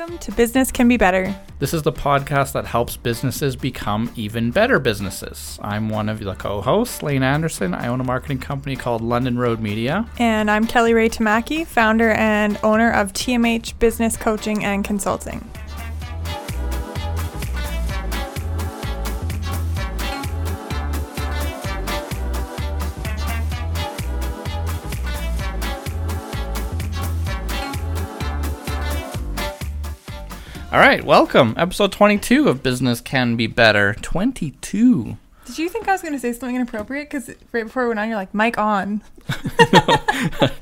Welcome to Business Can Be Better. This is the podcast that helps businesses become even better businesses. I'm one of the co-hosts, Lane Anderson. I own a marketing company called London Road Media. And I'm Kelly Ray Tamaki, founder and owner of TMH Business Coaching and Consulting. All right, welcome. Episode 22 of Business Can Be Better. 22. Did you think I was going to say something inappropriate? Because right before we went on, you're like, mic on. I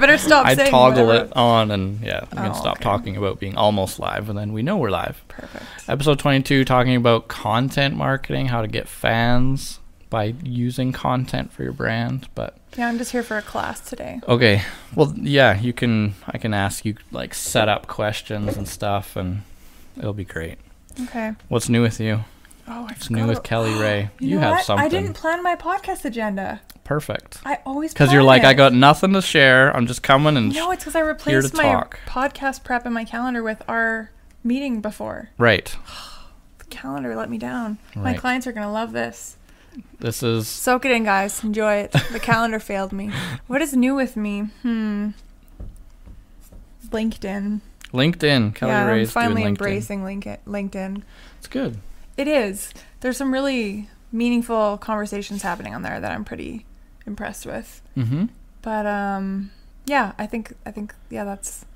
better stop saying toggle whatever. It on, and yeah, we can stop talking about being almost live, and then we know we're live. Perfect. Episode 22, talking about content marketing, how to get fans by using content for your brand, but... Yeah, I'm just here for a class today. Okay. Well, yeah, I can ask you like set up questions and stuff, and it'll be great. Okay. What's new with you? Oh, it's new with Kelly Ray. You have something. I didn't plan my podcast agenda. Perfect. I always plan it. Because you're like, I got nothing to share. I'm just coming and No, it's because I replaced my podcast prep in my calendar with our meeting before. Right. The calendar let me down. Right. My clients are going to love this. This is... Soak it in, guys. Enjoy it. The calendar failed me. What is new with me? LinkedIn. Kelly Ray's doing LinkedIn. I'm finally embracing LinkedIn. It's good. It is. There's some really meaningful conversations happening on there that I'm pretty impressed with. Mm-hmm. But, yeah, I think that's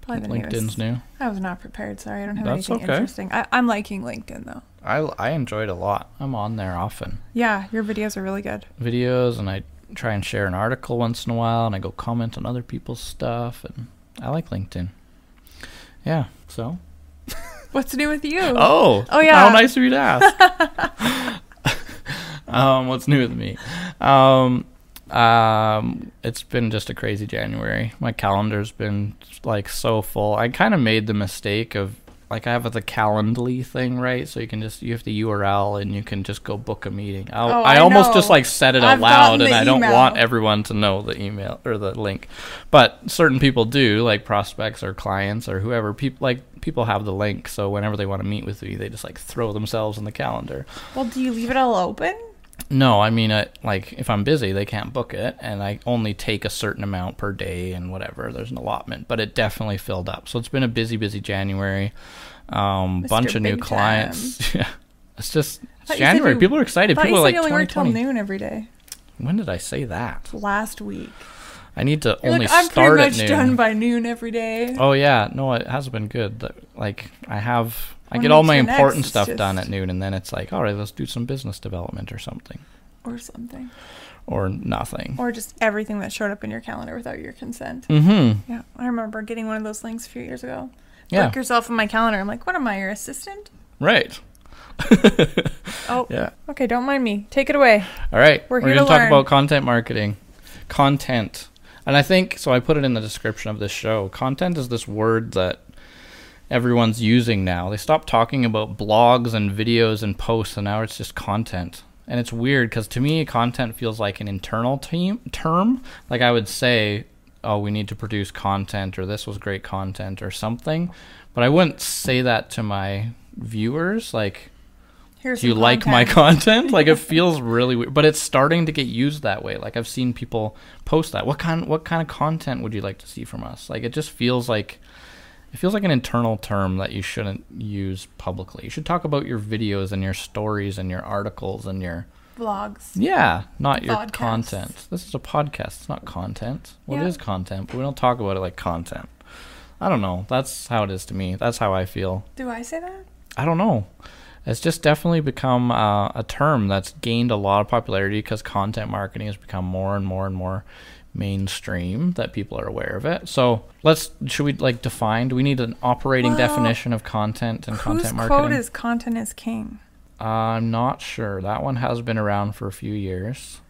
probably the newest. LinkedIn's new. I was not prepared. Sorry, I don't have anything interesting. I'm liking LinkedIn, though. I enjoy it a lot. I'm on there often. Yeah, your videos are really good. Videos, and I try and share an article once in a while, and I go comment on other people's stuff, and I like LinkedIn. Yeah, so. What's new with you? Oh yeah. How nice of you to ask. What's new with me? It's been just a crazy January. My calendar's been like so full. I kind of made the mistake of like I have the Calendly thing, right? So you have the URL and you can just go book a meeting. I almost just like said it out loud, and I don't want everyone to know the email or the link. But certain people do, like prospects or clients or whoever. People have the link, so whenever they want to meet with you, they just like throw themselves in the calendar. Well, do you leave it all open? No, I mean, like if I'm busy, they can't book it, and I only take a certain amount per day and whatever. There's an allotment, but it definitely filled up. So it's been a busy January. Bunch of new clients. Yeah, it's just January. People are excited. People are like, you only work till noon every day. When did I say that? Last week. I need to only start at noon. I'm pretty much done by noon every day. Oh yeah, no, it hasn't been good. Like I get all my important stuff done at noon, and then it's like, all right, let's do some business development or something. Or something. Or nothing. Or just everything that showed up in your calendar without your consent. Mm-hmm. Yeah, I remember getting one of those links a few years ago. Yeah. Book yourself in my calendar. I'm like, what am I, your assistant? Right. Oh, yeah. Okay, don't mind me. Take it away. All right. We're going to talk about content marketing. Content. And I think, so I put it in the description of this show. Content is this word that everyone's using now. They stopped talking about blogs and videos and posts, and now it's just content. And it's weird because to me, content feels like an internal term. Like I would say, oh, we need to produce content, or this was great content or something. But I wouldn't say that to my viewers. Like, do you like my content? Like, it feels really weird. But it's starting to get used that way. Like, I've seen people post that. What kind of content would you like to see from us? Like, it just feels like... It feels like an internal term that you shouldn't use publicly. You should talk about your videos and your stories and your articles and your... Vlogs. Yeah, not your content. This is a podcast. It's not content. Well, it is content, but we don't talk about it like content. I don't know. That's how it is to me. That's how I feel. Do I say that? I don't know. It's just definitely become a term that's gained a lot of popularity because content marketing has become more and more and more... mainstream that people are aware of it. So should we like define? Do we need an operating definition of content and content marketing? Whose quote is "Content is king"? I'm not sure. That one has been around for a few years.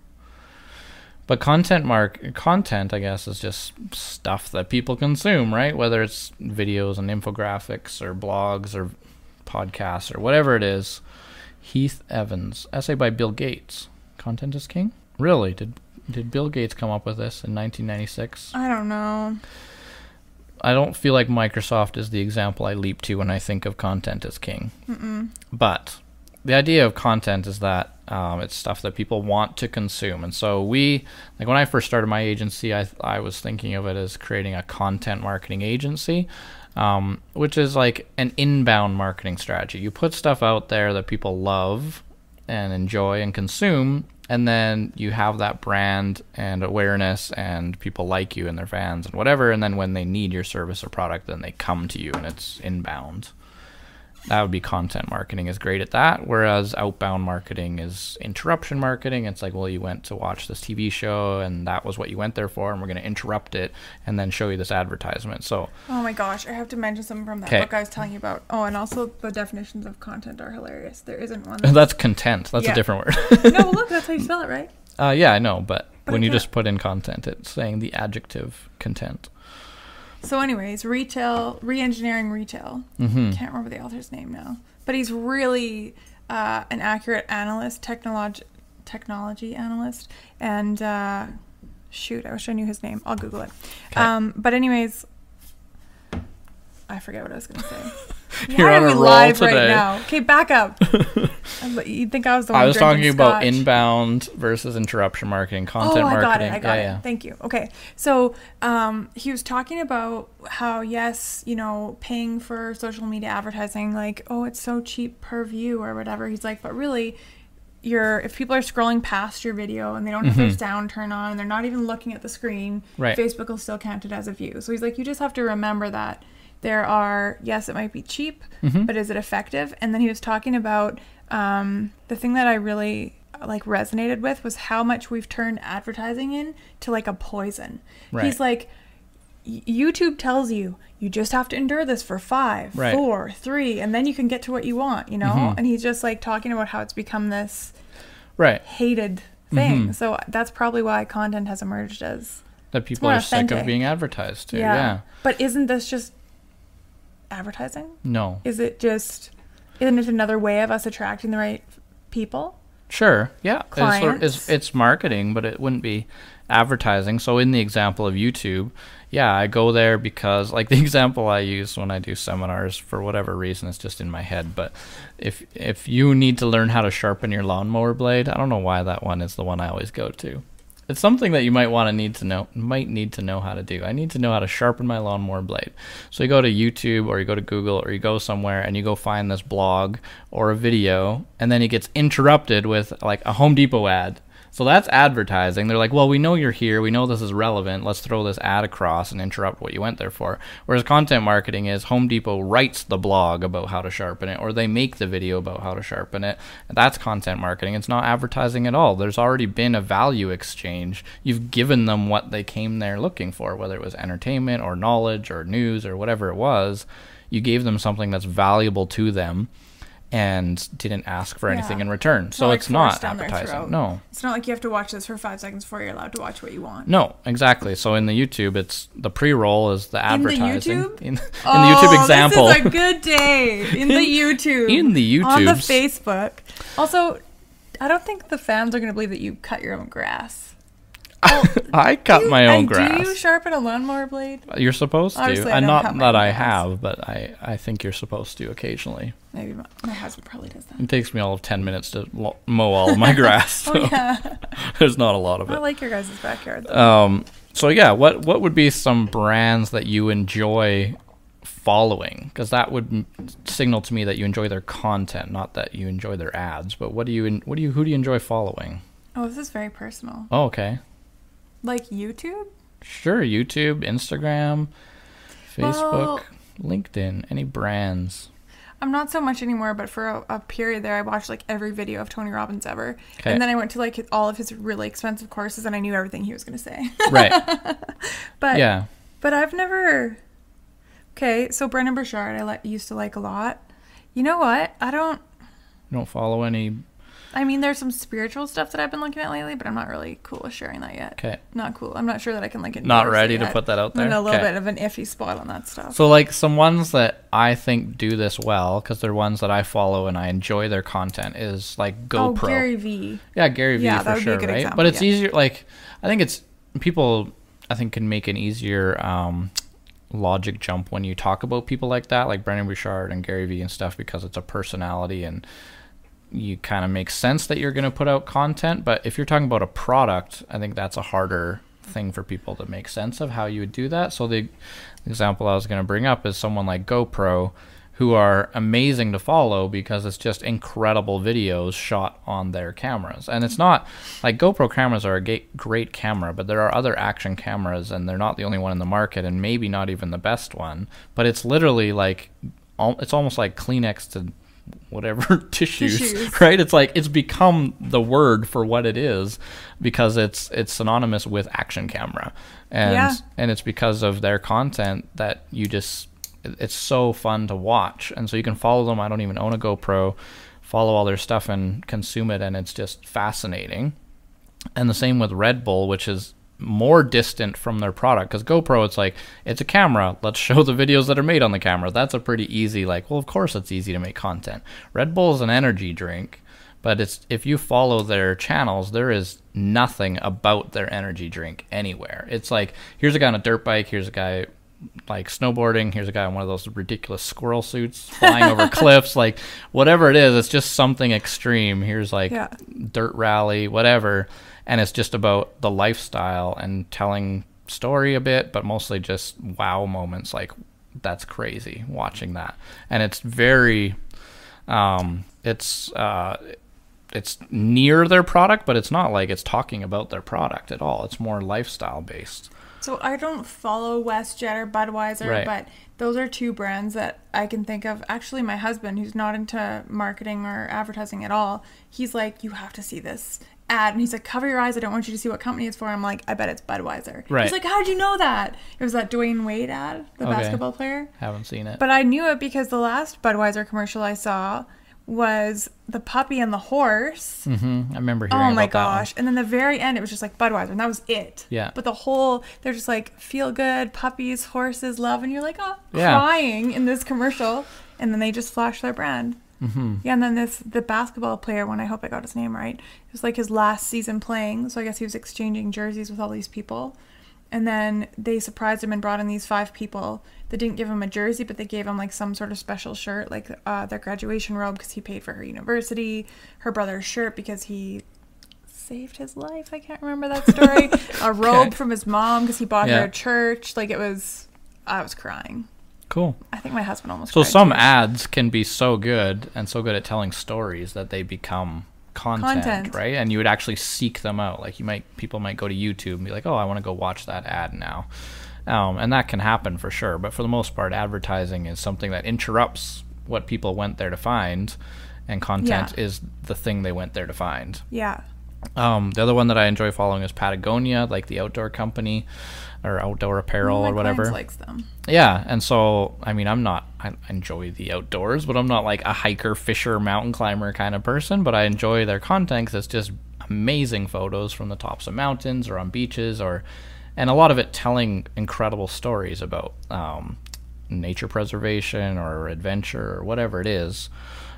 But content, I guess, is just stuff that people consume, right? Whether it's videos and infographics or blogs or podcasts or whatever it is. Heath Evans, essay by Bill Gates. Content is king? Really? Did Bill Gates come up with this in 1996? I don't know. I don't feel like Microsoft is the example I leap to when I think of content as king. But the idea of content is that it's stuff that people want to consume. And so we, like when I first started my agency, I was thinking of it as creating a content marketing agency, which is like an inbound marketing strategy. You put stuff out there that people love and enjoy and consume, and then you have that brand and awareness and people like you and their fans and whatever, and then when they need your service or product, then they come to you and it's inbound. That would be content marketing is great at that, whereas outbound marketing is interruption marketing. It's like, well, you went to watch this TV show and that was what you went there for, and we're going to interrupt it and then show you this advertisement. So, oh my gosh, I have to mention something from that book I was telling you about. Oh, and also the definitions of content are hilarious. There isn't one. That's content. That's a different word. No, but look, that's how you spell it, right? Yeah, I know. But when you just put in content, it's saying the adjective content. So anyways, retail, re-engineering retail. Can't remember the author's name now. But he's really an accurate analyst, technology analyst. And shoot, I wish I knew his name. I'll Google it. But anyways, I forget what I was going to say. You're on a roll live today. Right now. Okay, back up. You'd think I was the one. I was talking about inbound versus interruption marketing, content marketing. I got it. Thank you. Okay, so he was talking about how, yes, you know, paying for social media advertising, like, oh, it's so cheap per view or whatever. He's like, but really, if people are scrolling past your video and they don't have their sound turned on and they're not even looking at the screen, Facebook will still count it as a view. So he's like, you just have to remember that. There are, yes, it might be cheap, but is it effective? And then he was talking about the thing that I really like resonated with was how much we've turned advertising into like a poison. He's like, YouTube tells you, you just have to endure this for 5, 4, 3, and then you can get to what you want, you know? And he's just like talking about how it's become this hated thing. So that's probably why content has emerged as that people are sick of being advertised to. But isn't this just advertising? No. Isn't it another way of us attracting the right people? Sure. Yeah. Clients. It's marketing, but it wouldn't be advertising. So in the example of YouTube, yeah, I go there because, like, the example I use when I do seminars, for whatever reason, it's just in my head. But if you need to learn how to sharpen your lawnmower blade, I don't know why that one is the one I always go to. It's something that you might need to know how to do. I need to know how to sharpen my lawnmower blade. So you go to YouTube or you go to Google or you go somewhere and you go find this blog or a video, and then it gets interrupted with like a Home Depot ad. So that's advertising. They're like, well, we know you're here. We know this is relevant. Let's throw this ad across and interrupt what you went there for. Whereas content marketing is Home Depot writes the blog about how to sharpen it, or they make the video about how to sharpen it. That's content marketing. It's not advertising at all. There's already been a value exchange. You've given them what they came there looking for, whether it was entertainment or knowledge or news or whatever it was. You gave them something that's valuable to them and didn't ask for anything in return. So it's not advertising. No. It's not like you have to watch this for 5 seconds before you're allowed to watch what you want. No, exactly. So in the YouTube, it's the pre-roll is the advertising. In the YouTube? In the YouTube example. This is a good day. In the YouTube. In the YouTube. On the Facebook. Also, I don't think the fans are going to believe that you cut your own grass. Well, I cut my own grass. Do you sharpen a lawnmower blade? You're supposed to. Obviously, and not that I have, but I think you're supposed to occasionally. Maybe my husband probably does that. It takes me all of 10 minutes to mow all of my grass. So there's not a lot of it. I like your guys' backyard, though. So yeah, what would be some brands that you enjoy following? Because that would signal to me that you enjoy their content, not that you enjoy their ads. But who do you enjoy following? Oh, this is very personal. Oh, okay. Like YouTube? Sure, YouTube, Instagram, Facebook, LinkedIn, any brands. I'm not so much anymore, but for a period there, I watched like every video of Tony Robbins ever. Okay. And then I went to like all of his really expensive courses and I knew everything he was going to say. Right. But I've never... Okay, so Brendon Burchard I used to like a lot. You know what? I don't... You don't follow any... I mean, there's some spiritual stuff that I've been looking at lately, but I'm not really cool with sharing that yet. Okay. Not cool. I'm not sure that I can, like... Not ready to put that out there? I'm in a little bit of an iffy spot on that stuff. So, like, some ones that I think do this well, because they're ones that I follow and I enjoy their content, is, like, GoPro. Oh, Gary Vee. Yeah, Gary Vee, for sure, right? Example, but it's easier, like... I think people, can make an easier... logic jump when you talk about people like that, like Brendon Burchard and Gary Vee and stuff, because it's a personality and you kind of make sense that you're going to put out content. But if you're talking about a product, I think that's a harder thing for people to make sense of how you would do that. So the example I was going to bring up is someone like GoPro, who are amazing to follow because it's just incredible videos shot on their cameras. And it's not like GoPro cameras are a great camera, but there are other action cameras and they're not the only one in the market and maybe not even the best one. But it's literally like, it's almost like Kleenex to whatever tissues, right? It's like, it's become the word for what it is because it's synonymous with action camera. And, and it's because of their content that you just, it's so fun to watch. And so you can follow them. I don't even own a GoPro, follow all their stuff and consume it. And it's just fascinating. And the same with Red Bull, which is more distant from their product, because GoPro, it's like, it's a camera. Let's show the videos that are made on the camera. That's a pretty easy, like, well, of course it's easy to make content. Red Bull is an energy drink, but it's, if you follow their channels, there is nothing about their energy drink anywhere. It's like, here's a guy on a dirt bike. Here's a guy like snowboarding, here's a guy in one of those ridiculous squirrel suits flying over cliffs, like whatever it is, it's just something extreme. Here's like dirt rally, whatever. And it's just about the lifestyle and telling story a bit, but mostly just wow moments. Like, that's crazy watching that. And it's very, it's near their product, but it's not like it's talking about their product at all. It's more lifestyle based. So I don't follow WestJet or Budweiser, but those are two brands that I can think of. Actually, my husband, who's not into marketing or advertising at all, he's like, you have to see this ad. And he's like, cover your eyes. I don't want you to see what company it's for. I'm like, I bet it's Budweiser. Right. He's like, how'd you know that? It was that Dwayne Wade ad, the basketball player. Haven't seen it. But I knew it because the last Budweiser commercial I saw was the puppy and the horse. I remember hearing about that. Oh my gosh. And then the very end, it was just like Budweiser, and that was it. Yeah. But the whole, they're just like, feel good, puppies, horses, love, and you're like, oh, crying in this commercial. And then they just flash their brand. Yeah, and then the basketball player one, I hope I got his name right, it was like his last season playing, so I guess he was exchanging jerseys with all these people. And then they surprised him and brought in these 5 people. They didn't give him a jersey, but they gave him like some sort of special shirt, like their graduation robe because he paid for her university, her brother's shirt because he saved his life. I can't remember that story. A robe from his mom because he bought her a church. Like, it was, I was crying. Cool. I think my husband almost cried. So some ads can be so good and so good at telling stories that they become content, right? And you would actually seek them out. Like, you might, people might go to YouTube and be like, oh, I want to go watch that ad now. And that can happen for sure. But for the most part, advertising is something that interrupts what people went there to find, and content is the thing they went there to find. Yeah. The other one that I enjoy following is Patagonia, like the outdoor company or outdoor apparel or whatever. My clients likes them. Yeah. And so, I mean, I enjoy the outdoors, but I'm not like a hiker, fisher, mountain climber kind of person, but I enjoy their content because it's just amazing photos from the tops of mountains or on beaches, or, and a lot of it telling incredible stories about nature preservation or adventure or whatever it is.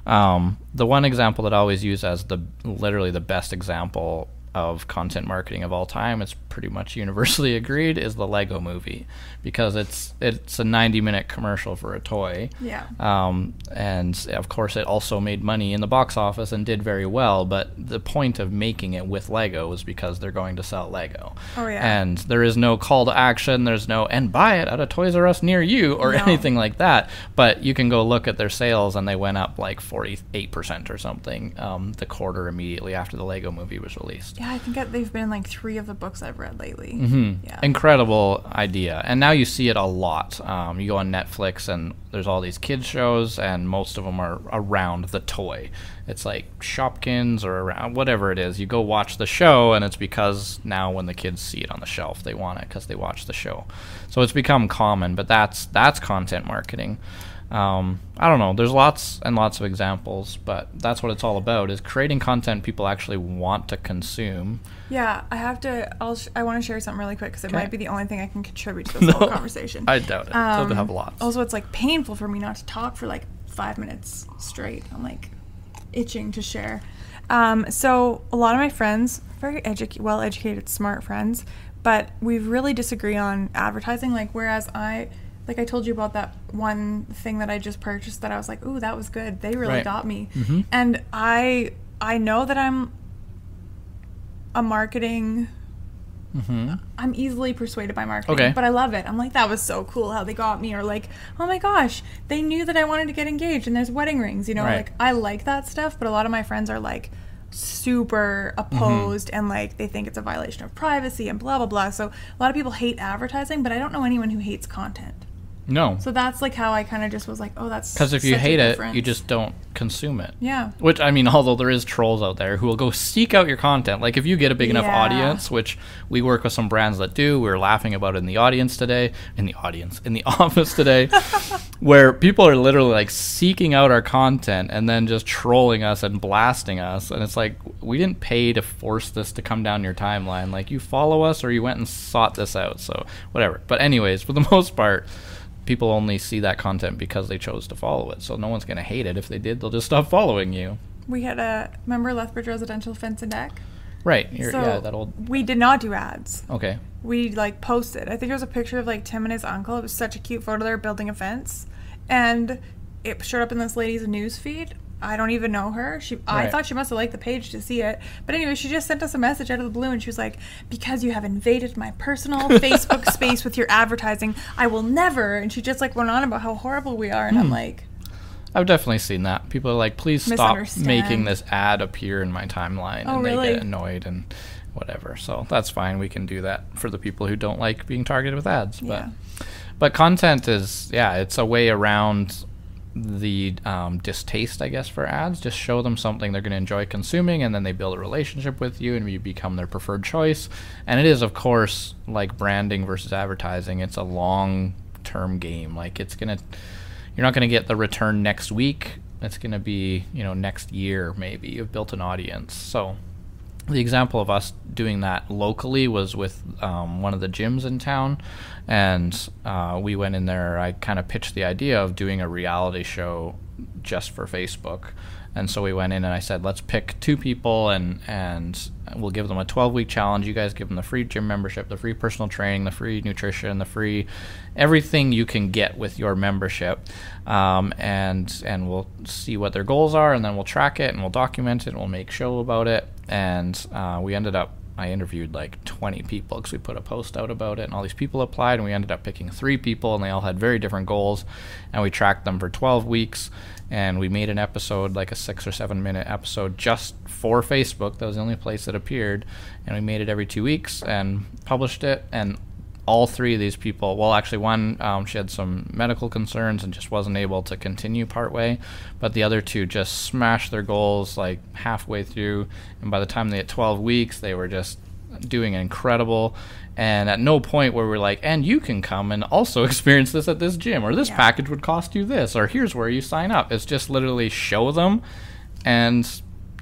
The one example that I always use as literally the best example of content marketing of all time, it's pretty much universally agreed, is the Lego movie, because it's a 90-minute commercial for a toy. Yeah. And of course it also made money in the box office and did very well, but the point of making it with Lego was because they're going to sell Lego. Oh yeah. And there is no call to action, there's no, and buy it at a Toys R Us near you or anything like that. But you can go look at their sales and they went up like 48% or something the quarter immediately after the Lego movie was released. Yeah, I think they've been in like 3 of the books I've read lately. Incredible idea. And now you see it a lot. You go on Netflix and there's all these kids shows, and most of them are around the toy. It's like Shopkins or around whatever it is. You go watch the show, and it's because now when the kids see it on the shelf, they want it because they watch the show. So it's become common, but that's content marketing. I don't know. There's lots and lots of examples, but that's what it's all about, is creating content people actually want to consume. Yeah, I have to, I want to share something really quick because it might be the only thing I can contribute to this whole conversation. I doubt it. I have lots. Also, it's like painful for me not to talk for like 5 minutes straight. I'm like itching to share. So a lot of my friends, very well-educated, smart friends, but we really disagree on advertising. Like, whereas I like I told you about that one thing that I just purchased that I was like, ooh, that was good. They really got me. Mm-hmm. And I know that I'm a marketing, I'm easily persuaded by marketing, but I love it. I'm like, that was so cool how they got me, or like, oh my gosh, they knew that I wanted to get engaged and there's wedding rings, you know, like I like that stuff. But a lot of my friends are like super opposed and like they think it's a violation of privacy and blah, blah, blah. So a lot of people hate advertising, but I don't know anyone who hates content. No. So that's like how I kind of just was like, oh, that's because if you hate it, you just don't consume it. Yeah. Which, I mean, although there is trolls out there who will go seek out your content. Like if you get a big enough audience, which we work with some brands that do, we were laughing about it in the audience today, in the office today, where people are literally like seeking out our content and then just trolling us and blasting us. And it's like, we didn't pay to force this to come down your timeline. Like you follow us or you went and sought this out. So whatever. But anyways, for the most part, people only see that content because they chose to follow it. So no one's going to hate it. If they did, they'll just stop following you. We had remember Lethbridge Residential Fence and Deck? Right. So yeah, that old. We did not do ads. Okay. We like posted. I think it was a picture of like Tim and his uncle. It was such a cute photo. They're building a fence. And it showed up in this lady's news feed. I don't even know her. I thought she must have liked the page to see it. But anyway, she just sent us a message out of the blue, and she was like, because you have invaded my personal Facebook space with your advertising, I will never. And she just like went on about how horrible we are. And I'm like, I've definitely seen that. People are like, please stop making this ad appear in my timeline. Oh, and really? They get annoyed and whatever. So that's fine. We can do that for the people who don't like being targeted with ads. Yeah. But content is, it's a way around the distaste, I guess, for ads. Just show them something they're going to enjoy consuming, and then they build a relationship with you and you become their preferred choice. And it is, of course, like branding versus advertising, it's a long-term game. Like you're not going to get the return next week. It's going to be, you know, next year maybe. You've built an audience. So the example of us doing that locally was with one of the gyms in town, and we went in there. I kind of pitched the idea of doing a reality show just for Facebook, and so we went in and I said, let's pick two people and we'll give them a 12-week challenge. You guys give them the free gym membership, the free personal training, the free nutrition, the free everything you can get with your membership, and we'll see what their goals are, and then we'll track it and we'll document it and we'll make a show about it. And we ended up, I interviewed like 20 people because we put a post out about it, and all these people applied, and we ended up picking 3 people, and they all had very different goals, and we tracked them for 12 weeks, and we made an episode, like a 6 or 7 minute episode just for Facebook. That was the only place that appeared, and we made it every 2 weeks and published it. And all 3 of these people, well, actually one, she had some medical concerns and just wasn't able to continue partway, but the other 2 just smashed their goals like halfway through, and by the time they hit 12 weeks, they were just doing incredible. And at no point where we're like, and you can come and also experience this at this gym, or this package would cost you this, or here's where you sign up. It's just literally show them and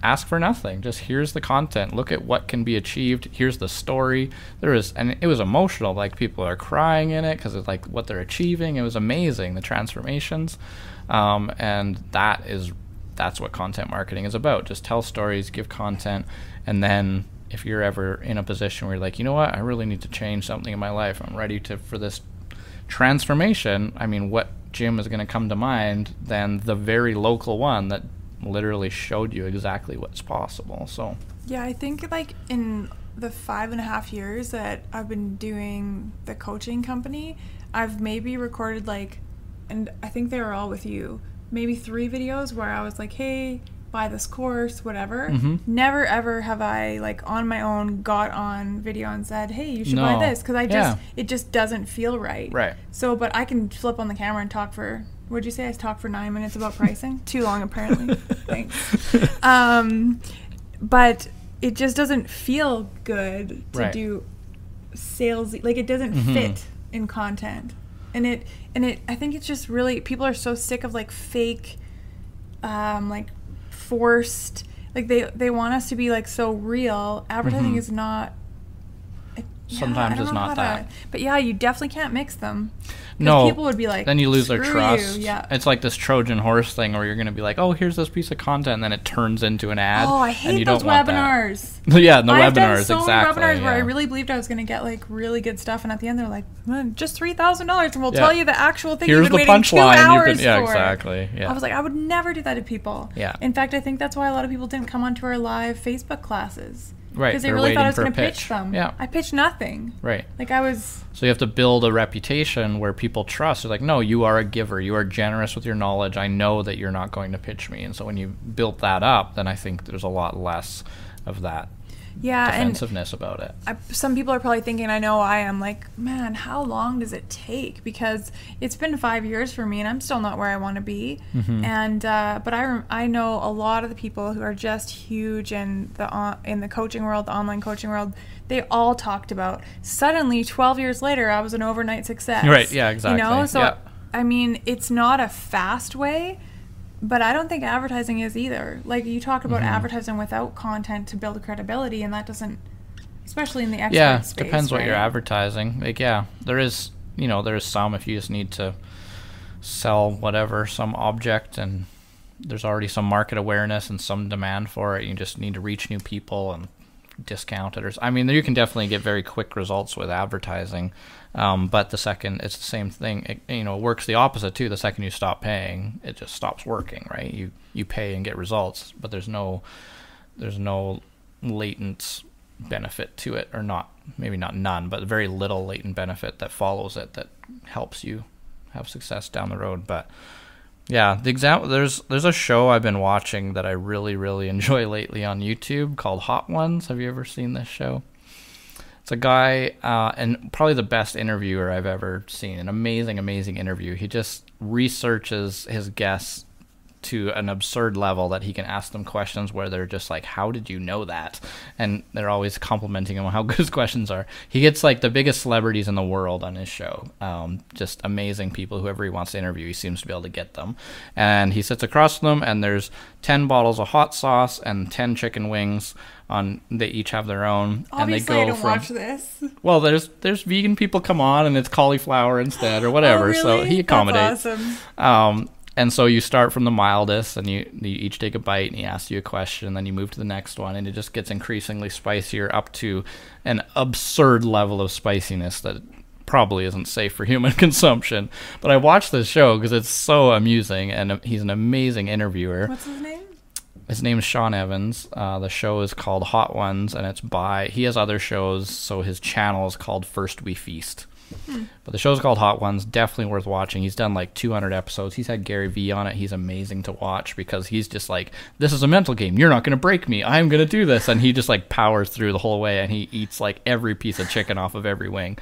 ask for nothing. Just here's the content. Look at what can be achieved. Here's the story. And it was emotional. Like people are crying in it because it's like what they're achieving. It was amazing, the transformations. And that's what content marketing is about. Just tell stories, give content, and then if you're ever in a position where you're like, you know what, I really need to change something in my life. I'm ready for this transformation. I mean, what gym is going to come to mind than the very local one that literally showed you exactly what's possible? So yeah, I think like in the 5.5 years that I've been doing the coaching company, I've maybe recorded like, and I think they were all with you, maybe 3 videos where I was like, hey, buy this course, whatever. Never ever have I like on my own got on video and said, hey, you should buy this, because I just it just doesn't feel right. So but I can flip on the camera and talk for, what'd you say? I talked for 9 minutes about pricing. Too long, apparently. Thanks. But it just doesn't feel good to do salesy. Like it doesn't fit in content, and it. I think it's just really, people are so sick of like fake, like forced. Like they want us to be like so real. Advertising is not. It sometimes it's not that. But yeah, you definitely can't mix them. No, people would be like, then you lose their trust. Yeah. It's like this Trojan horse thing where you're going to be like, oh, here's this piece of content, and then it turns into an ad. Oh, I hate those webinars. Yeah, the webinars, exactly. I've done so many webinars where I really believed I was going to get like really good stuff, and at the end they're like, just $3,000, and we'll tell you the actual thing you've been waiting 2 hours for. Yeah, exactly. Yeah. I was like, I would never do that to people. Yeah. In fact, I think that's why a lot of people didn't come onto our live Facebook classes. Right, because they really thought I was going to pitch them. Yeah. I pitched nothing. Right. Like I was. So you have to build a reputation where people trust. They're like, no, you are a giver. You are generous with your knowledge. I know that you're not going to pitch me. And so when you built that up, then I think there's a lot less of that defensiveness about it. Some people are probably thinking, I know I am, like, man, how long does it take? Because it's been 5 years for me and I'm still not where I want to be. Mm-hmm. And but I know a lot of the people who are just huge in the coaching world, the online coaching world. They all talked about suddenly 12 years later I was an overnight success. Right, yeah, exactly. You know, so yeah. I mean, it's not a fast way. But I don't think advertising is either. Like, you talk about advertising without content to build credibility, and that doesn't, especially in the expert space. Yeah, it depends what you're advertising. Like, yeah, there is, you know, there is some if you just need to sell whatever, some object, and there's already some market awareness and some demand for it. You just need to reach new people and discount it. I mean, you can definitely get very quick results with advertising. But the second, it's the same thing, it works the opposite too. The second you stop paying, it just stops working, right? You pay and get results, but there's no latent benefit to it, or not, maybe not none, but very little latent benefit that follows it that helps you have success down the road. But yeah, there's a show I've been watching that I really, really enjoy lately on YouTube called Hot Ones. Have you ever seen this show? It's a guy, and probably the best interviewer I've ever seen, an amazing, amazing interview. He just researches his guests to an absurd level that he can ask them questions where they're just like, how did you know that? And they're always complimenting him on how good his questions are. He gets like the biggest celebrities in the world on his show, just amazing people, whoever he wants to interview, he seems to be able to get them. And he sits across from them, and there's 10 bottles of hot sauce and 10 chicken wings. They each have their own. Obviously, and they go watch this. Well, there's vegan people come on, and it's cauliflower instead or whatever. Oh, really? So he accommodates. That's awesome. And so you start from the mildest, and you each take a bite, and he asks you a question, and then you move to the next one, and it just gets increasingly spicier up to an absurd level of spiciness that probably isn't safe for human consumption. But I watched this show because it's so amusing, and he's an amazing interviewer. What's his name? His name is Sean Evans. The show is called Hot Ones, and it's by... He has other shows, so his channel is called First We Feast. But the show's called Hot Ones. Definitely worth watching. He's done like 200 episodes. He's had Gary Vee on it. He's amazing to watch because he's just like, this is a mental game. You're not going to break me. I'm going to do this. And he just like powers through the whole way, and he eats like every piece of chicken off of every wing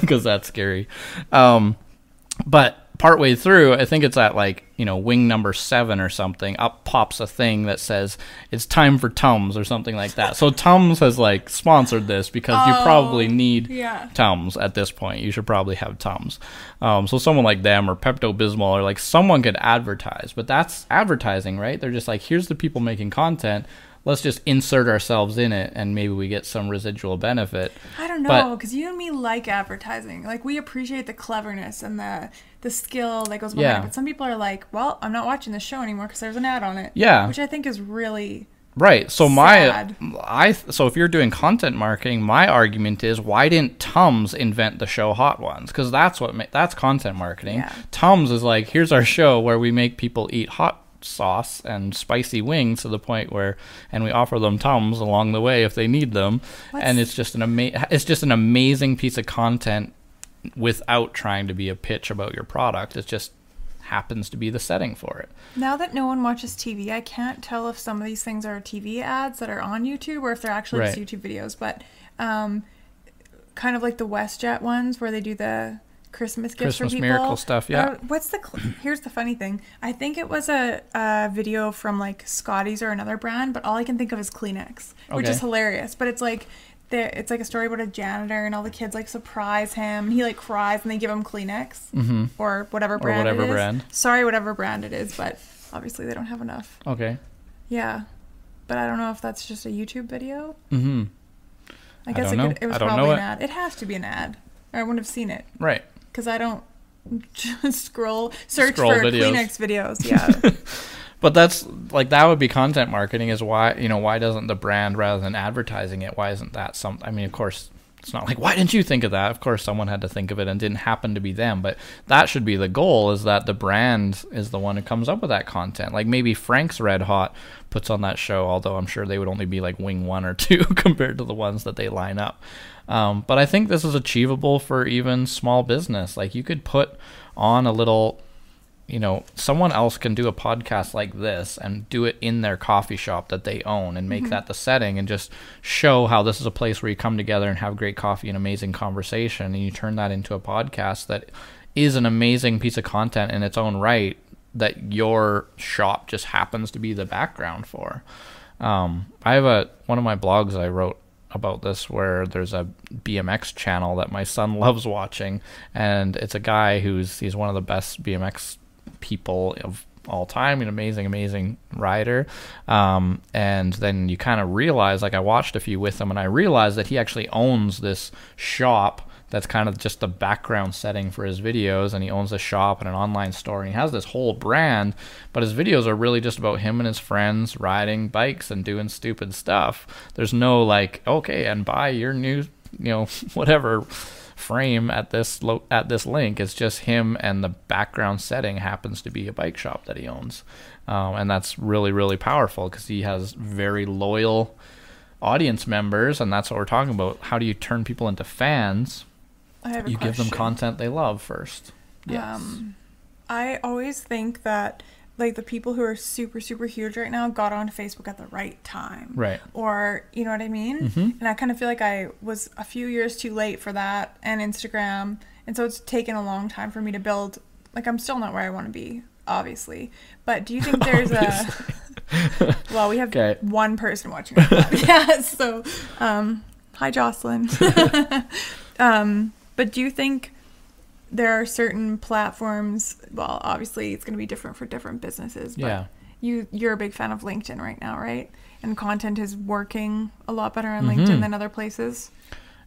because that's scary. But partway through, I think it's at like, wing number 7 or something, up pops a thing that says it's time for Tums or something like that. So Tums has like sponsored this because you probably need Tums at this point. You should probably have Tums. So someone like them or Pepto-Bismol or like someone could advertise, but that's advertising, right? They're just like, here's the people making content. Let's just insert ourselves in it, and maybe we get some residual benefit. I don't know, because you and me like advertising. Like, we appreciate the cleverness and the skill that goes behind it. But some people are like, well, I'm not watching this show anymore because there's an ad on it. Yeah. Which I think is really... Right. So sad. So if you're doing content marketing, my argument is, why didn't Tums invent the show Hot Ones? Because that's content marketing. Yeah. Tums is like, here's our show where we make people eat hot sauce and spicy wings to the point where, and we offer them Tums along the way if they need them. And it's just an amazing piece of content without trying to be a pitch about your product. It just happens to be the setting for it. Now that no one watches TV, I can't tell if some of these things are TV ads that are on YouTube or if they're actually just YouTube videos, but kind of like the WestJet ones where they do the Christmas gifts for people. Christmas miracle stuff, yeah. Here's the funny thing. I think it was a video from like Scotty's or another brand, but all I can think of is Kleenex, which is hilarious. But it's like a story about a janitor, and all the kids like surprise him, and he like cries, and they give him Kleenex or whatever brand. Or whatever brand. Sorry, whatever brand it is, but obviously they don't have enough. Okay. Yeah, but I don't know if that's just a YouTube video. I guess it was probably an ad. It has to be an ad, or I wouldn't have seen it. Right. Because I don't just search for videos. Kleenex videos. Yeah. But that's like, that would be content marketing. Is why, you know, why doesn't the brand, rather than advertising it, why isn't that something? I mean, of course, it's not like, why didn't you think of that? Of course, someone had to think of it and didn't happen to be them. But that should be the goal, is that the brand is the one who comes up with that content. Like maybe Frank's Red Hot puts on that show, although I'm sure they would only be like wing 1 or 2 compared to the ones that they line up. But I think this is achievable for even small business. Like you could put on a little, you know, someone else can do a podcast like this and do it in their coffee shop that they own and make that the setting, and just show how this is a place where you come together and have great coffee and amazing conversation. And you turn that into a podcast that is an amazing piece of content in its own right, that your shop just happens to be the background for. I have one of my blogs I wrote about this, where there's a BMX channel that my son loves watching, and it's a guy he's one of the best BMX people of all time, an amazing rider, and then you kind of realize, like I watched a few with him, and I realized that he actually owns this shop that's kind of just the background setting for his videos, and he owns a shop and an online store, and he has this whole brand, but his videos are really just about him and his friends riding bikes and doing stupid stuff. There's no like, okay, and buy your new, you know, whatever frame at this link. It's just him, and the background setting happens to be a bike shop that he owns, and that's really powerful, because he has very loyal audience members, and that's what we're talking about. How do you turn people into fans? I have a question. Give them content they love first. Yes. I always think that like the people who are super huge right now got on Facebook at the right time. Right. Or, you know what I mean? Mm-hmm. And I kind of feel like I was a few years too late for that, and Instagram. And so it's taken a long time for me to build. Like, I'm still not where I want to be, obviously. But do you think there's a... Well, we have one person watching our podcast. Yeah, so... hi, Jocelyn. But do you think... there are certain platforms, well, obviously it's going to be different for different businesses, but yeah. You're a big fan of LinkedIn right now, right? And content is working a lot better on LinkedIn than other places.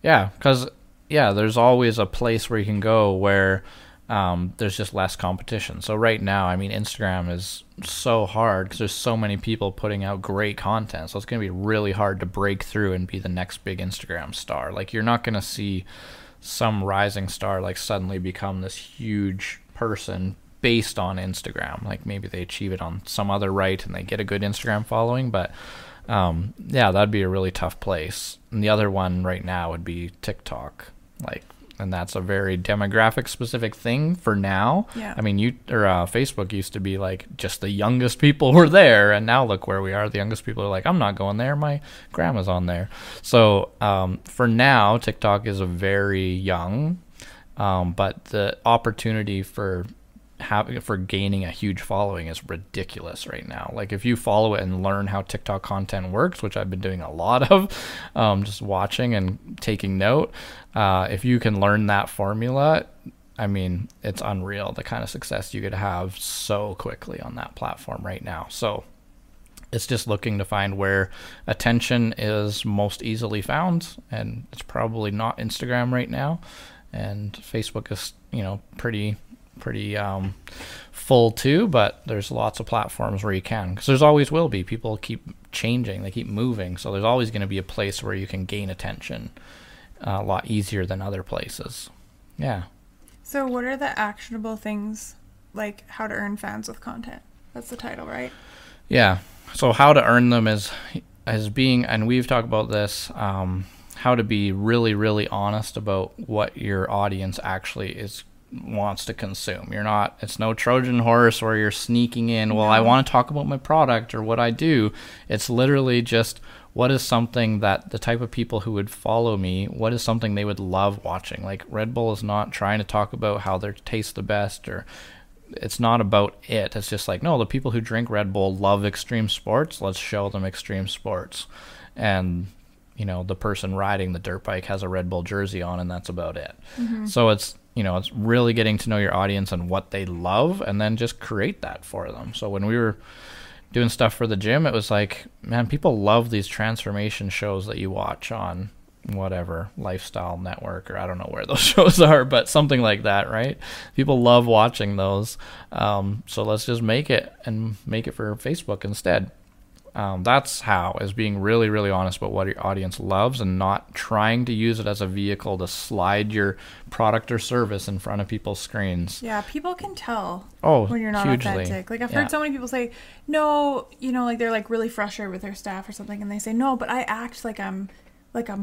Yeah, because there's always a place where you can go where there's just less competition. So right now, I mean, Instagram is so hard because there's so many people putting out great content. So it's going to be really hard to break through and be the next big Instagram star. Like you're not going to see... some rising star like suddenly become this huge person based on Instagram. Like maybe they achieve it on some other right and they get a good Instagram following, but that'd be a really tough place. And the other one right now would be TikTok, like, and that's a very demographic specific thing for now. Yeah. I mean, Facebook used to be like just the youngest people were there, and now look where we are. The youngest people are like, I'm not going there, my grandma's on there. So for now, TikTok is a very young, but the opportunity for gaining a huge following is ridiculous right now. Like if you follow it and learn how TikTok content works, which I've been doing a lot of, just watching and taking note, if you can learn that formula, I mean, it's unreal the kind of success you could have so quickly on that platform right now. So it's just looking to find where attention is most easily found, and it's probably not Instagram right now, and Facebook is, you know, pretty full too, but there's lots of platforms where you can, because there's always will be. People keep changing, they keep moving, so there's always going to be a place where you can gain attention a lot easier than other places. Yeah. So what are the actionable things, like how to earn fans with content? That's the title, right? Yeah. So how to earn them is being, and we've talked about this, how to be really honest about what your audience actually wants to consume. You're not, it's no Trojan horse where you're sneaking in, well, I want to talk about my product or what I do. It's literally just, what is something that the type of people who would follow me, what is something they would love watching? Like Red Bull is not trying to talk about how their tastes the best, or it's not about it. It's just like, no, the people who drink Red Bull love extreme sports. Let's show them extreme sports. And you know, the person riding the dirt bike has a Red Bull jersey on, and that's about it. So it's, you know, it's really getting to know your audience and what they love, and then just create that for them. So when we were doing stuff for the gym, it was like, man, people love these transformation shows that you watch on whatever, Lifestyle Network, or I don't know where those shows are, but something like that, right? People love watching those. So let's just make it and make it for Facebook instead. That's how, is being really, really honest about what your audience loves and not trying to use it as a vehicle to slide your product or service in front of people's screens. Yeah, people can tell when you're not authentic. Like, I've heard so many people say, no, you know, like they're like really frustrated with their staff or something, and they say, no, but I act like I'm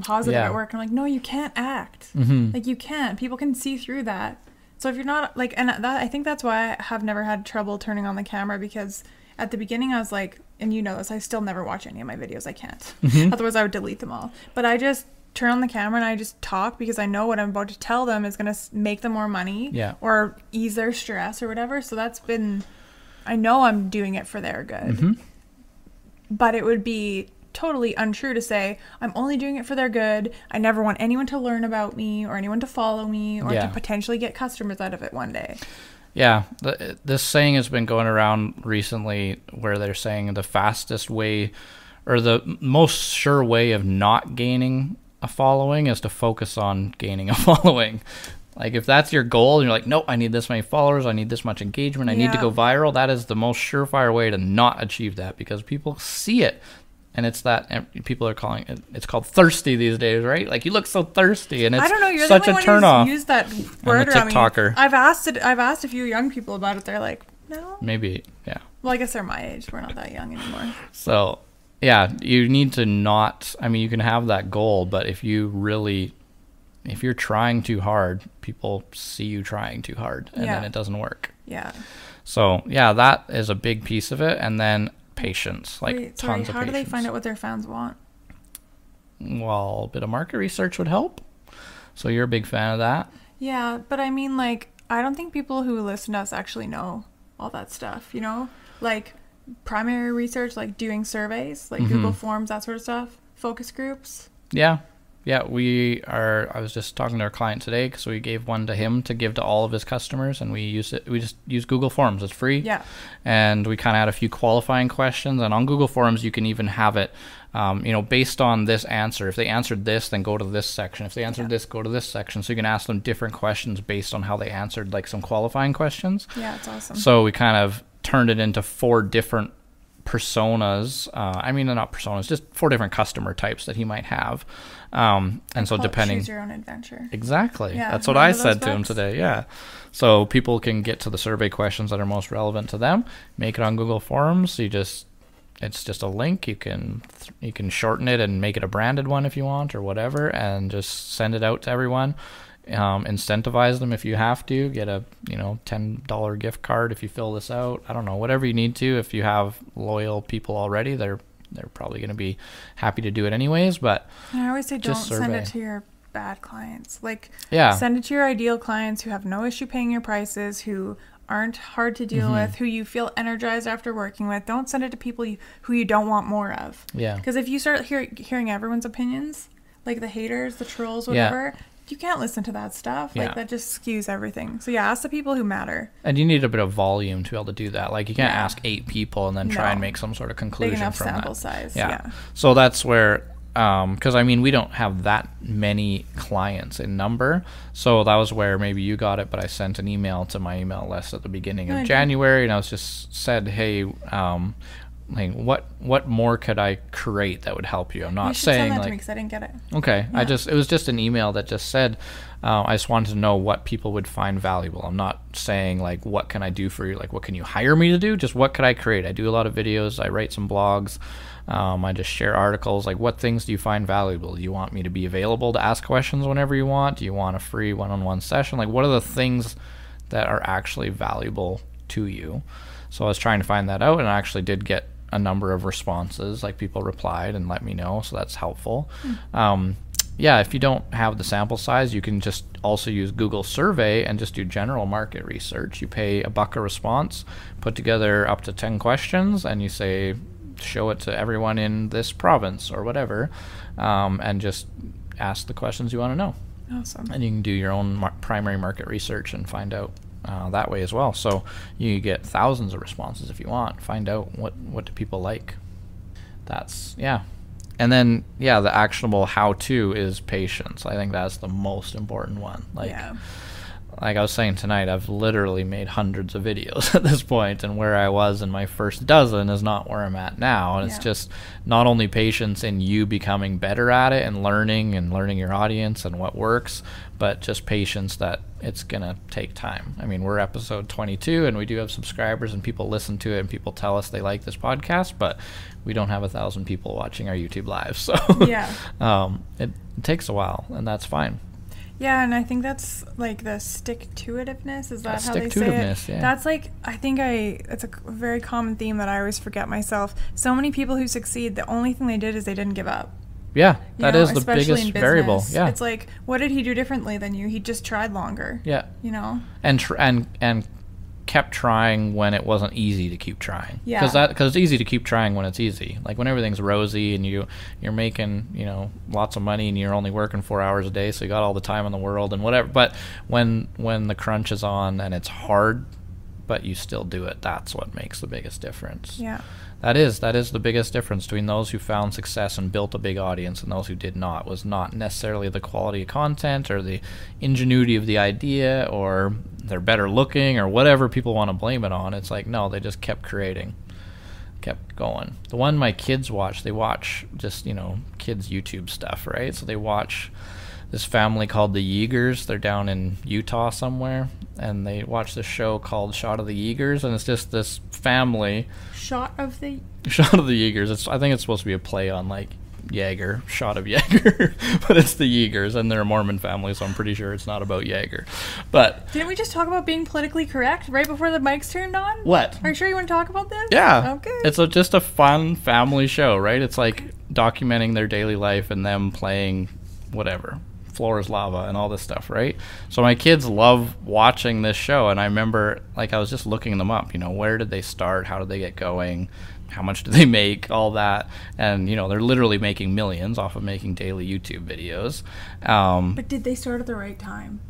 positive at work. And I'm like, no, you can't act. Mm-hmm. Like, you can't. People can see through that. So if you're not like, and that, I think that's why I have never had trouble turning on the camera, because at the beginning I was like, and you know this, I still never watch any of my videos. I can't. Mm-hmm. Otherwise I would delete them all. But I just turn on the camera and I just talk, because I know what I'm about to tell them is going to make them more money or ease their stress or whatever. So that's been, I know I'm doing it for their good. Mm-hmm. But it would be totally untrue to say I'm only doing it for their good, I never want anyone to learn about me or anyone to follow me or to potentially get customers out of it one day. This saying has been going around recently where they're saying the fastest way or the most sure way of not gaining a following is to focus on gaining a following. Like, if that's your goal and you're like, nope, I need this many followers, I need this much engagement, I need to go viral, that is the most surefire way to not achieve that, because people see it. And it's that people are calling it, it's called thirsty these days, right? Like, you look so thirsty, and it's, I don't know, you're such the only a turnoff. Use that word, or TikToker. I mean, I've asked a few young people about it. They're like, no. Maybe, yeah. Well, I guess they're my age. We're not that young anymore. So, yeah, you need to not. I mean, you can have that goal, but if you really, if you're trying too hard, people see you trying too hard, and then it doesn't work. Yeah. So yeah, that is a big piece of it, and then. Patience, like tons of patience. How do they find out what their fans want? Well, a bit of market research would help. So you're a big fan of that? Yeah, but I mean, like, I don't think people who listen to us actually know all that stuff, you know? Like, primary research, like doing surveys, like Google Forms, that sort of stuff, focus groups. Yeah. Yeah, we are. I was just talking to our client today, because we gave one to him to give to all of his customers, and we use it. We just use Google Forms; it's free. Yeah. And we kind of had a few qualifying questions, and on Google Forms, you can even have it, you know, based on this answer. If they answered this, then go to this section. If they answered this, go to this section. So you can ask them different questions based on how they answered, like some qualifying questions. Yeah, it's awesome. So we kind of turned it into four different personas. I mean, not personas, just four different customer types that he might have. And so depending, choose your own adventure. Exactly. Yeah, that's what I said to him today. Yeah. So people can get to the survey questions that are most relevant to them. Make it on Google Forms. You just, it's just a link. You can shorten it and make it a branded one if you want, or whatever, and just send it out to everyone. Incentivize them if you have to. Get a, you know, $10 gift card if you fill this out. I don't know, whatever you need to. If you have loyal people already, they're probably going to be happy to do it anyways. But I always say, don't send it to your bad clients. Like, send it to your ideal clients who have no issue paying your prices, who aren't hard to deal with, who you feel energized after working with. Don't send it to people who you don't want more of. Yeah. Because if you start hearing everyone's opinions, like the haters, the trolls, whatever. Yeah. You can't listen to that stuff. Like, that just skews everything. So yeah, ask the people who matter. And you need a bit of volume to be able to do that. Like, you can't ask 8 people and then try and make some sort of conclusion from that. Big enough sample size. Yeah. So that's where, because I mean, we don't have that many clients in number. So that was where maybe you got it, but I sent an email to my email list at the beginning of January, and I was just said, hey, like, what more could I create that would help you? I'm not saying, like, because I didn't get it. Okay, yeah. It was just an email that just said, I just wanted to know what people would find valuable. I'm not saying, like, what can I do for you? Like, what can you hire me to do? Just what could I create? I do a lot of videos. I write some blogs. I just share articles. Like, what things do you find valuable? Do you want me to be available to ask questions whenever you want? Do you want a free one-on-one session? Like, what are the things that are actually valuable to you? So I was trying to find that out, and I actually did get a number of responses. Like, people replied and let me know, so that's helpful. Yeah, if you don't have the sample size, you can just also use Google survey and just do general market research. You pay $1 a response, put together up to 10 questions, and you say, show it to everyone in this province or whatever, and just ask the questions you want to know. Awesome. And you can do your own primary market research and find out that way as well. So you get thousands of responses if you want. Find out what do people like. That's And then, yeah, the actionable how-to is patience. I think that's the most important one. Like, yeah. Like I was saying tonight, I've literally made hundreds of videos at this point, and where I was in my first dozen is not where I'm at now. And yeah. It's just not only patience in you becoming better at it and learning your audience and what works, but just patience that it's going to take time. I mean, we're episode 22, and we do have subscribers, and people listen to it, and people tell us they like this podcast, but we don't have 1,000 people watching our YouTube live. So yeah. It takes a while, and that's fine. Yeah, and I think that's like the stick-to-itiveness. Is that how they say it? Yeah. That's like, it's a very common theme that I always forget myself. So many people who succeed, the only thing they did is they didn't give up. Yeah, that is the biggest variable. Yeah, it's like, what did he do differently than you? He just tried longer. Yeah, you know, and kept trying when it wasn't easy to keep trying. Yeah, because it's easy to keep trying when it's easy. Like when everything's rosy and you're making, you know, lots of money and you're only working 4 hours a day, so you got all the time in the world and whatever. But when the crunch is on and it's hard, but you still do it, that's what makes the biggest difference. Yeah. That is the biggest difference between those who found success and built a big audience and those who did not, was not necessarily the quality of content or the ingenuity of the idea or they're better looking or whatever people want to blame it on. It's like, no, they just kept creating, kept going. The one my kids watch, they watch just, you know, kids' YouTube stuff, right? So they watch this family called the Yeagers. They're down in Utah somewhere, and they watch this show called Shot of the Yeagers, and it's just this family. Shot of the Yeagers. I think it's supposed to be a play on like Jaeger, shot of Jaeger, but it's the Yeagers, and they're a Mormon family, so I'm pretty sure it's not about Jaeger. But didn't we just talk about being politically correct right before the mics turned on? What? Are you sure you want to talk about this? Yeah. Okay. It's just a fun family show, right? It's like documenting their daily life and them playing whatever. Floor is lava and all this stuff, right? So my kids love watching this show, and I remember, like, I was just looking them up, you know, where did they start, how did they get going, how much do they make, all that. And, you know, they're literally making millions off of making daily YouTube videos. But did they start at the right time?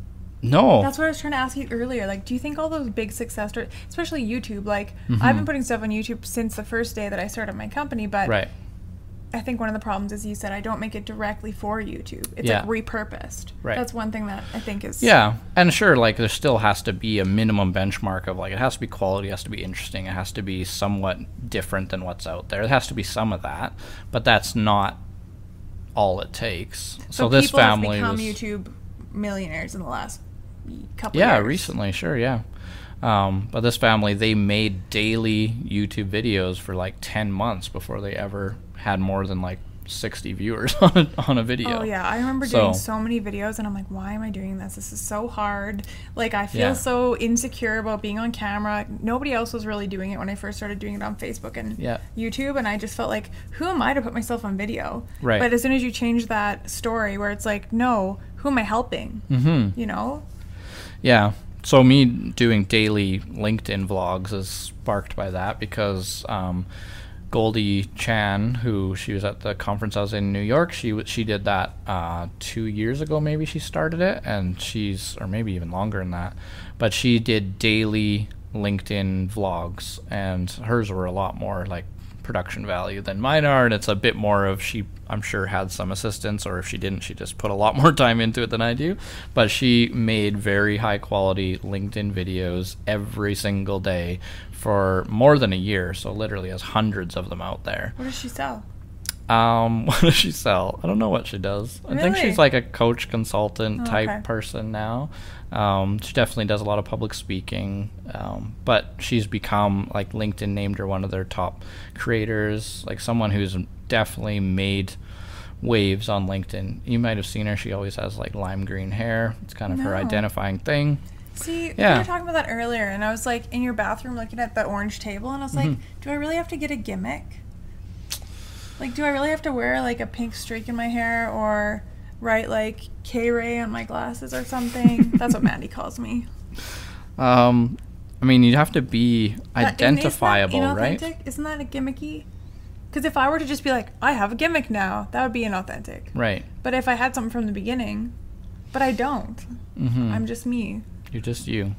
No. That's what I was trying to ask you earlier. Like, do you think all those big success stories, especially YouTube, like, I've been putting stuff on YouTube since the first day that I started my company, but right. I think one of the problems is, you said, I don't make it directly for YouTube. It's like repurposed. Right. That's one thing that I think is... Yeah. And sure, like, there still has to be a minimum benchmark of, like, it has to be quality, it has to be interesting, it has to be somewhat different than what's out there. There has to be some of that, but that's not all it takes. So this family has become YouTube millionaires in the last couple of years. Yeah, recently, sure, yeah. But this family, they made daily YouTube videos for, like, 10 months before they ever... had more than like 60 viewers on a video. Oh yeah, I remember doing so many videos, and I'm like, why am I doing this? This is so hard. Like, I feel so insecure about being on camera. Nobody else was really doing it when I first started doing it on Facebook and YouTube, and I just felt like, who am I to put myself on video? Right. But as soon as you change that story where it's like, no, who am I helping? Mm-hmm. You know? Yeah. So me doing daily LinkedIn vlogs is sparked by that, because Goldie Chan, who she was at the conference I was in New York, she did that 2 years ago, maybe she started it, and or maybe even longer than that, but she did daily LinkedIn vlogs, and hers were a lot more like production value than mine are, and it's a bit more of, she, I'm sure, had some assistance, or if she didn't, she just put a lot more time into it than I do, but she made very high quality LinkedIn videos every single day for more than a year, so literally has hundreds of them out there. What does she sell? I don't know what she does. Really? I think she's like a coach consultant type person now. She definitely does a lot of public speaking, but she's become, like, LinkedIn named her one of their top creators, like someone who's definitely made waves on LinkedIn. You might have seen her. She always has like lime green hair. It's kind of her identifying thing. See, we were talking about that earlier, and I was like in your bathroom looking at the orange table, and I was like, do I really have to get a gimmick? Like, do I really have to wear like a pink streak in my hair or write like K-Ray on my glasses or something? That's what Mandy calls me. I mean, you have to be identifiable, right? Isn't that a gimmicky? Because if I were to just be like, I have a gimmick now, that would be inauthentic. Right. But if I had something from the beginning, but I don't. I'm just me. You're just you.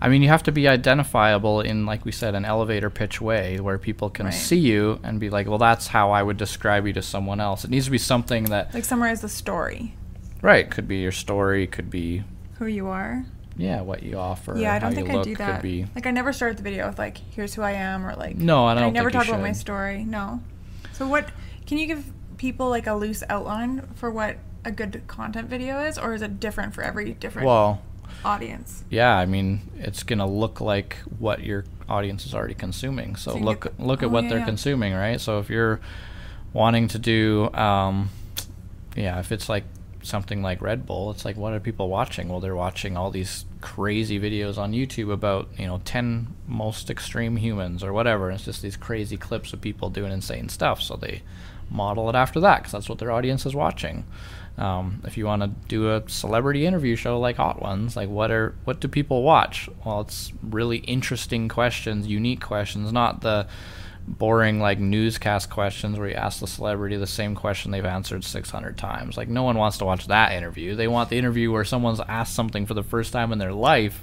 I mean, you have to be identifiable in, like we said, an elevator pitch way where people can see you and be like, well, that's how I would describe you to someone else. It needs to be something that... Like summarize the story. Right. Could be your story. Could be... Who you are. Yeah, what you offer. Yeah, I don't think I do that. Could be... Like, I never start the video with, like, here's who I am or, like... No, I don't think I never talk about my story. No. So what... Can you give people, like, a loose outline for what a good content video is? Or is it different for every different... Well... audience. Yeah, I mean, it's gonna look like what your audience is already consuming. So look at what they're consuming, right? So if you're wanting to do, if it's like something like Red Bull, it's like, what are people watching? Well, they're watching all these crazy videos on YouTube about 10 most extreme humans or whatever. And it's just these crazy clips of people doing insane stuff. So they model it after that because that's what their audience is watching. If you want to do a celebrity interview show like Hot Ones, like what do people watch? Well, it's really interesting questions, unique questions, not the boring like newscast questions where you ask the celebrity the same question they've answered 600 times. Like no one wants to watch that interview. They want the interview where someone's asked something for the first time in their life.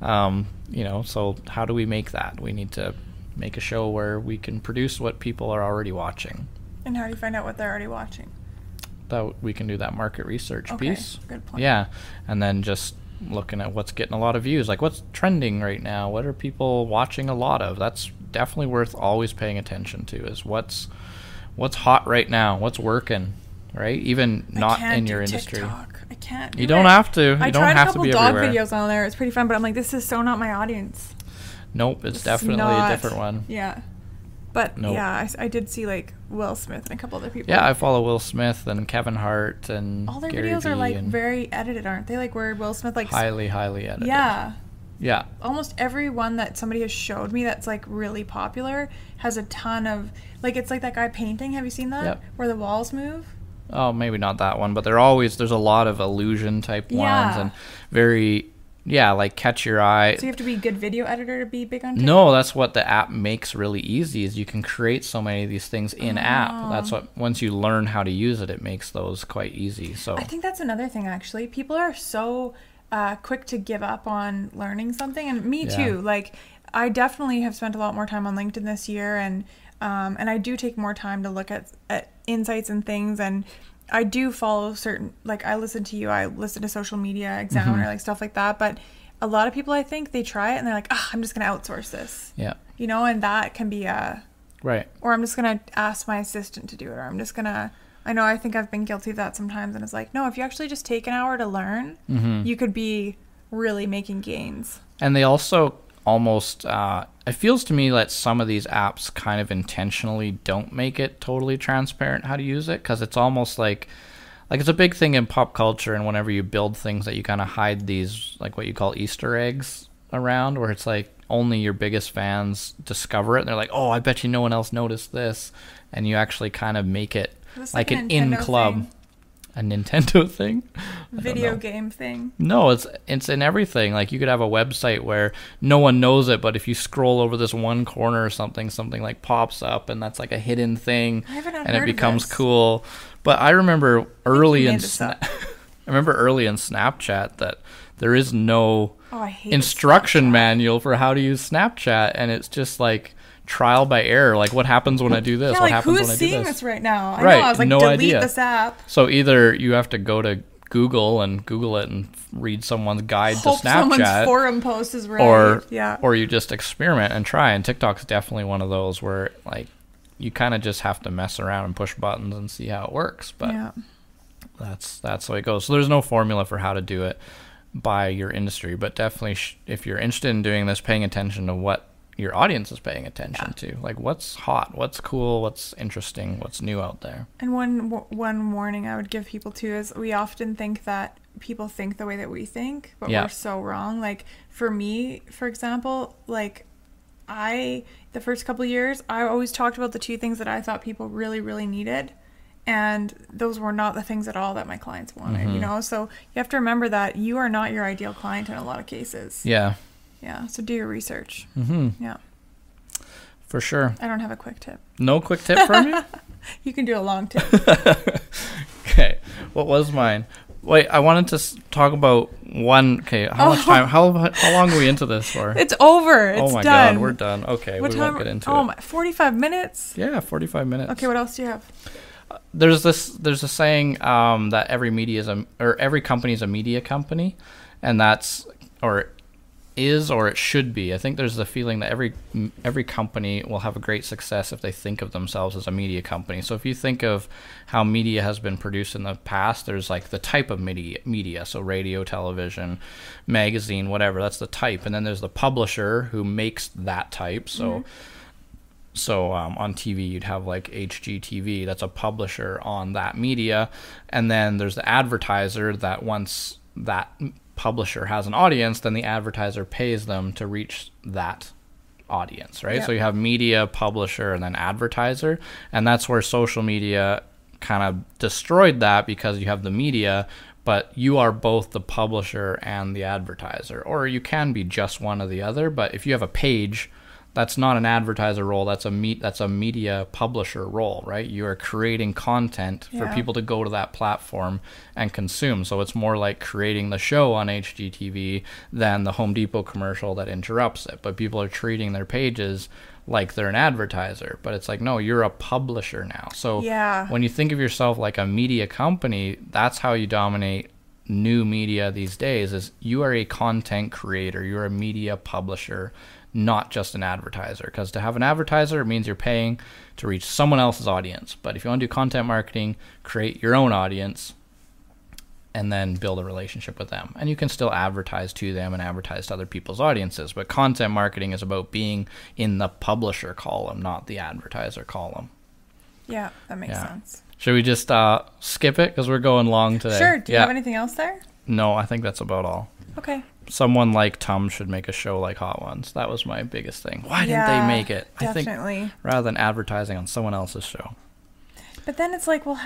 So how do we make that? We need to make a show where we can produce what people are already watching. And how do you find out what they're already watching? That we can do that market research piece. Good point. Yeah, and then just looking at what's getting a lot of views, like what's trending right now, what are people watching a lot of. That's definitely worth always paying attention to, is what's hot right now, what's working, right? Even not in your industry. I can't do TikTok. You don't have to. You don't have to be everywhere. I tried a couple dog videos on there. It's pretty fun, but I'm like, this is so not my audience. Nope, it's definitely a different one. Yeah. But I did see like Will Smith and a couple other people. Yeah, I follow Will Smith and Kevin Hart and all their Gary videos Vee are like very edited, aren't they? Like where Will Smith like highly edited. Yeah. Yeah. Almost every one that somebody has showed me that's like really popular has a ton of like, it's like that guy painting. Have you seen that? Yep. Where the walls move. Oh, maybe not that one, but there's a lot of illusion type ones and very. Yeah, like catch your eye. So you have to be a good video editor to be big on TikTok? No, that's what the app makes really easy, is you can create so many of these things in app. That's what, once you learn how to use it, it makes those quite easy. So I think that's another thing, actually. People are so quick to give up on learning something. And me too. Like I definitely have spent a lot more time on LinkedIn this year. And I do take more time to look at insights and things. And I do follow certain, like I listen to you, I listen to Social Media Examiner, like stuff like that. But a lot of people, I think they try it and they're like, I'm just going to outsource this. Yeah. And that can be or I'm just going to ask my assistant to do it. Or I'm just going to, I think I've been guilty of that sometimes. And it's like, no, if you actually just take an hour to learn, you could be really making gains. And they also almost, it feels to me that some of these apps kind of intentionally don't make it totally transparent how to use it, because it's almost like it's a big thing in pop culture, and whenever you build things that you kind of hide these like what you call Easter eggs around, where it's like only your biggest fans discover it and they're like, oh, I bet you no one else noticed this, and you actually kind of make it like an in-club. A Nintendo thing? Video game thing? No, it's in everything. Like you could have a website where no one knows it, but if you scroll over this one corner or something like pops up, and that's like a hidden thing, and it becomes cool. But I remember early in Snapchat that there is no instruction manual for how to use Snapchat, and it's just like trial by error, like what happens when I do this? What happens when I do this? Who's seeing this right now? I know, I was like, delete this app. So either you have to go to Google and Google it and read someone's guide to Snapchat. Someone's forum post is right. Or you just experiment and try. And TikTok's definitely one of those where like you kind of just have to mess around and push buttons and see how it works. But that's how it goes. So there's no formula for how to do it by your industry, but definitely if you're interested in doing this, paying attention to what your audience is paying attention to, like what's hot, what's cool, what's interesting, what's new out there. And one warning I would give people too is we often think that people think the way that we think, but we're so wrong. Like for me, for example, like the first couple of years, I always talked about the two things that I thought people really, really needed, and those were not the things at all that my clients wanted. So you have to remember that you are not your ideal client in a lot of cases. Yeah, so do your research. Yeah. For sure. I don't have a quick tip. No quick tip from you? You can do a long tip. Okay. What was mine? Wait, I wanted to talk about one. Okay, how much time? How long are we into this for? It's over. It's done. Oh my god, we're done. Okay, we won't get into it. 45 minutes. Yeah, 45 minutes. Okay, what else do you have? There's a saying that every company is a media company, and it should be. I think there's the feeling that every company will have a great success if they think of themselves as a media company. So if you think of how media has been produced in the past, there's like the type of media, so radio, television, magazine, whatever, that's the type. And then there's the publisher who makes that type. So on TV, you'd have like HGTV, that's a publisher on that media. And then there's the advertiser that once that publisher has an audience, then the advertiser pays them to reach that audience, right? Yep. So you have media, publisher, and then advertiser. And that's where social media kind of destroyed that, because you have the media, but you are both the publisher and the advertiser. Or you can be just one or the other, but if you have a page, that's not an advertiser role, that's a media publisher role, right? You are creating content for people to go to that platform and consume. So it's more like creating the show on HGTV than the Home Depot commercial that interrupts it. But people are treating their pages like they're an advertiser, but it's like, no, you're a publisher now. So when you think of yourself like a media company, that's how you dominate new media these days, is you are a content creator, you're a media publisher, not just an advertiser. Because to have an advertiser, it means you're paying to reach someone else's audience. But if you want to do content marketing, create your own audience and then build a relationship with them. And you can still advertise to them and advertise to other people's audiences. But content marketing is about being in the publisher column, not the advertiser column. Yeah, that makes sense. Should we just skip it? Because we're going long today. Sure. Do you have anything else there? No, I think that's about all. Okay. Someone like Tums should make a show like Hot Ones. That was my biggest thing. Why didn't they make it? Definitely. I think, rather than advertising on someone else's show. But then it's like, well,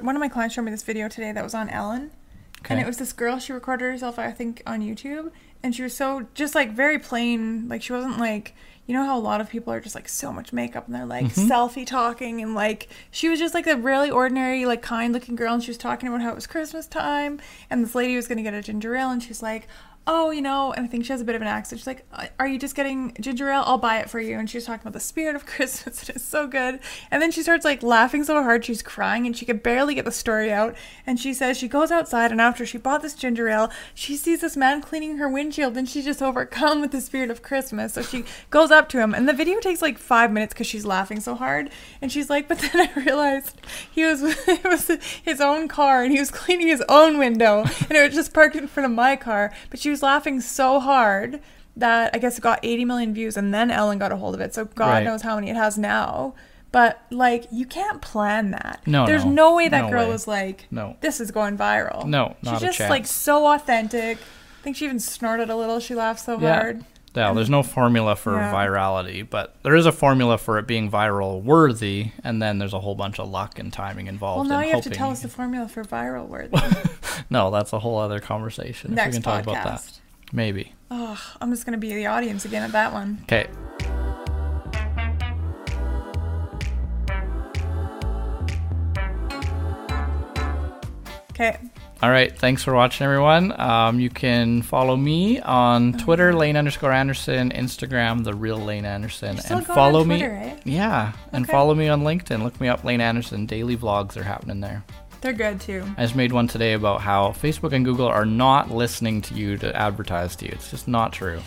one of my clients showed me this video today that was on Ellen. Okay. And it was this girl, she recorded herself, I think, on YouTube. And she was so, just like very plain, like she wasn't like, you know how a lot of people are just like so much makeup and they're like selfie talking, and like she was just like a really ordinary, like kind looking girl, and she was talking about how it was Christmas time and this lady was going to get a ginger ale, and she's like, oh, you know, and I think she has a bit of an accent. She's like, are you just getting ginger ale? I'll buy it for you. And she's talking about the spirit of Christmas. It is so good. And then she starts like laughing so hard she's crying, and she could barely get the story out. And she says she goes outside, and after she bought this ginger ale, she sees this man cleaning her windshield, and she's just overcome with the spirit of Christmas. So she goes up to him, and the video takes like 5 minutes because she's laughing so hard. And she's like, but then I realized it was his own car, and he was cleaning his own window, and it was just parked in front of my car. But she was laughing so hard that I guess it got 80 million views, and then Ellen got a hold of it. So God knows how many it has now. But like, you can't plan that. No, there's no way that girl was like, no, this is going viral. No, not she's just a chance. Like so authentic. I think she even snorted a little. She laughed so hard. Yeah, there's no formula for virality, but there is a formula for it being viral worthy, and then there's a whole bunch of luck and timing involved. Well, now you have to tell us the formula for viral worthy. No, that's a whole other conversation. Next if we can podcast. Talk about that. Maybe. Oh, I'm just going to be the audience again at that one. Okay. Okay. All right. Thanks for watching, everyone. You can follow me on Twitter, Lane_Anderson, Instagram, The Real Lane Anderson. You're still and going follow on Twitter, me. Right? Yeah. And follow me on LinkedIn. Look me up, Lane Anderson. Daily vlogs are happening there. They're good too. I just made one today about how Facebook and Google are not listening to you to advertise to you. It's just not true.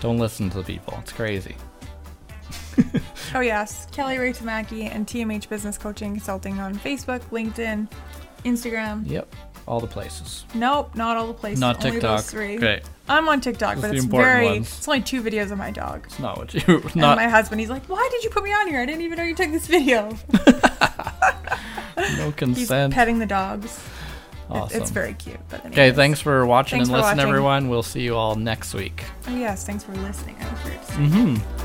Don't listen to the people. It's crazy. Oh, yes. Kelly Ray Tamaki and TMH Business Coaching and Consulting on Facebook, LinkedIn, Instagram. Yep. All the places. Nope, not all the places. Not TikTok. Only those three. Great. I'm on TikTok, but it's very ones. It's only 2 videos of my dog. It's not what you not. And my husband, he's like, "Why did you put me on here? I didn't even know you took this video." No consent. He's petting the dogs. Awesome. It's very cute. But okay, thanks for watching everyone. We'll see you all next week. Oh yes, thanks for listening. I was very excited.